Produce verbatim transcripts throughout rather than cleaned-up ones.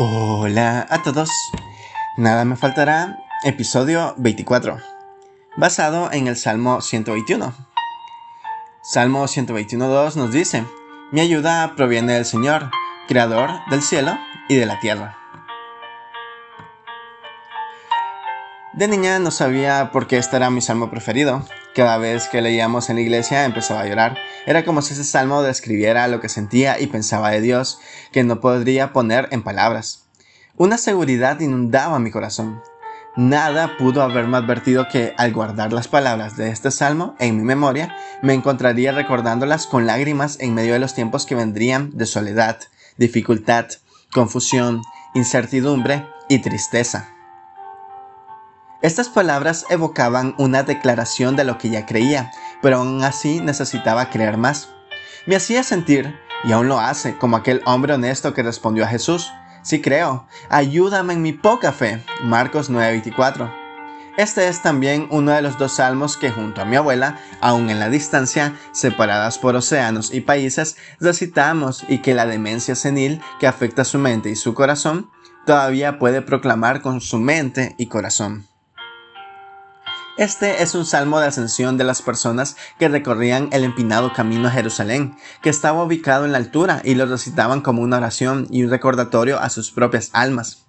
Hola a todos, nada me faltará, episodio veinticuatro, basado en el Salmo ciento veintiuno. Salmo ciento veintiuno dos nos dice: mi ayuda proviene del Señor, creador del cielo y de la tierra. De niña no sabía por qué este era mi salmo preferido. Cada vez que leíamos en la iglesia empezaba a llorar. Era como si ese salmo describiera lo que sentía y pensaba de Dios, que no podría poner en palabras. Una seguridad inundaba mi corazón. Nada pudo haberme advertido que al guardar las palabras de este salmo en mi memoria, me encontraría recordándolas con lágrimas en medio de los tiempos que vendrían de soledad, dificultad, confusión, incertidumbre y tristeza. Estas palabras evocaban una declaración de lo que ya creía, pero aún así necesitaba creer más. Me hacía sentir, y aún lo hace, como aquel hombre honesto que respondió a Jesús: sí creo, ayúdame en mi poca fe. Marcos nueve veinticuatro. Este es también uno de los dos salmos que, junto a mi abuela, aún en la distancia, separadas por océanos y países, recitamos, y que la demencia senil que afecta su mente y su corazón todavía puede proclamar con su mente y corazón. Este es un salmo de ascensión de las personas que recorrían el empinado camino a Jerusalén, que estaba ubicado en la altura, y lo recitaban como una oración y un recordatorio a sus propias almas.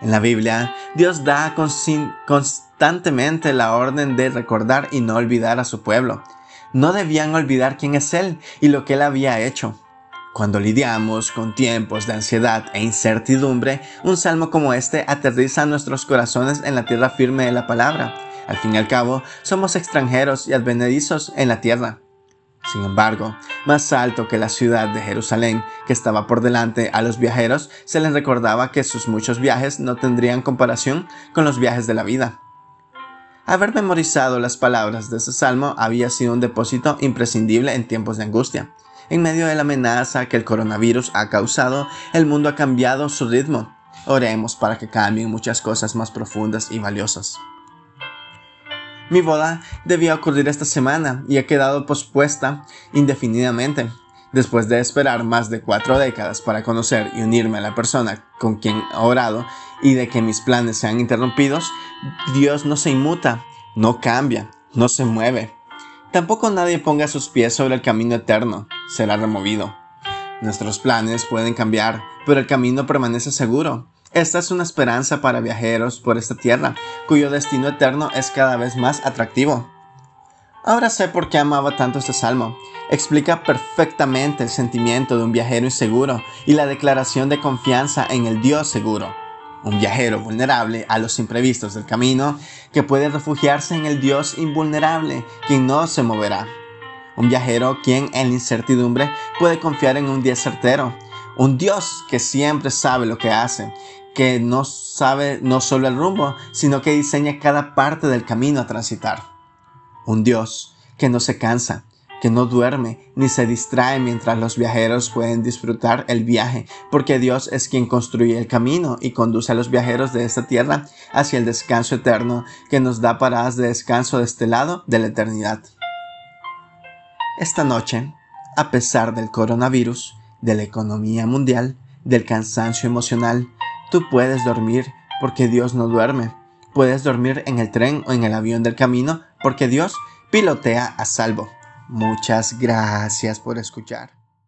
En la Biblia, Dios da constantemente la orden de recordar y no olvidar a su pueblo. No debían olvidar quién es Él y lo que Él había hecho. Cuando lidiamos con tiempos de ansiedad e incertidumbre, un salmo como este aterriza nuestros corazones en la tierra firme de la palabra. Al fin y al cabo, somos extranjeros y advenedizos en la tierra. Sin embargo, más alto que la ciudad de Jerusalén, que estaba por delante a los viajeros, se les recordaba que sus muchos viajes no tendrían comparación con los viajes de la vida. Haber memorizado las palabras de ese salmo había sido un depósito imprescindible en tiempos de angustia. En medio de la amenaza que el coronavirus ha causado, el mundo ha cambiado su ritmo. Oremos para que cambien muchas cosas más profundas y valiosas. Mi boda debía ocurrir esta semana y ha quedado pospuesta indefinidamente. Después de esperar más de cuatro décadas para conocer y unirme a la persona con quien he orado, y de que mis planes sean interrumpidos, Dios no se inmuta, no cambia, no se mueve. Tampoco nadie ponga sus pies sobre el camino eterno, será removido. Nuestros planes pueden cambiar, pero el camino permanece seguro. Esta es una esperanza para viajeros por esta tierra, cuyo destino eterno es cada vez más atractivo. Ahora sé por qué amaba tanto este salmo. Explica perfectamente el sentimiento de un viajero inseguro y la declaración de confianza en el Dios seguro. Un viajero vulnerable a los imprevistos del camino, que puede refugiarse en el Dios invulnerable, quien no se moverá. Un viajero quien en la incertidumbre puede confiar en un Dios certero. Un Dios que siempre sabe lo que hace, que no sabe no solo el rumbo, sino que diseña cada parte del camino a transitar. Un Dios que no se cansa, que no duerme, ni se distrae mientras los viajeros pueden disfrutar el viaje, porque Dios es quien construye el camino y conduce a los viajeros de esta tierra hacia el descanso eterno, que nos da paradas de descanso de este lado de la eternidad. Esta noche, a pesar del coronavirus, de la economía mundial, del cansancio emocional, tú puedes dormir porque Dios no duerme. Puedes dormir en el tren o en el avión del camino porque Dios pilotea a salvo. Muchas gracias por escuchar.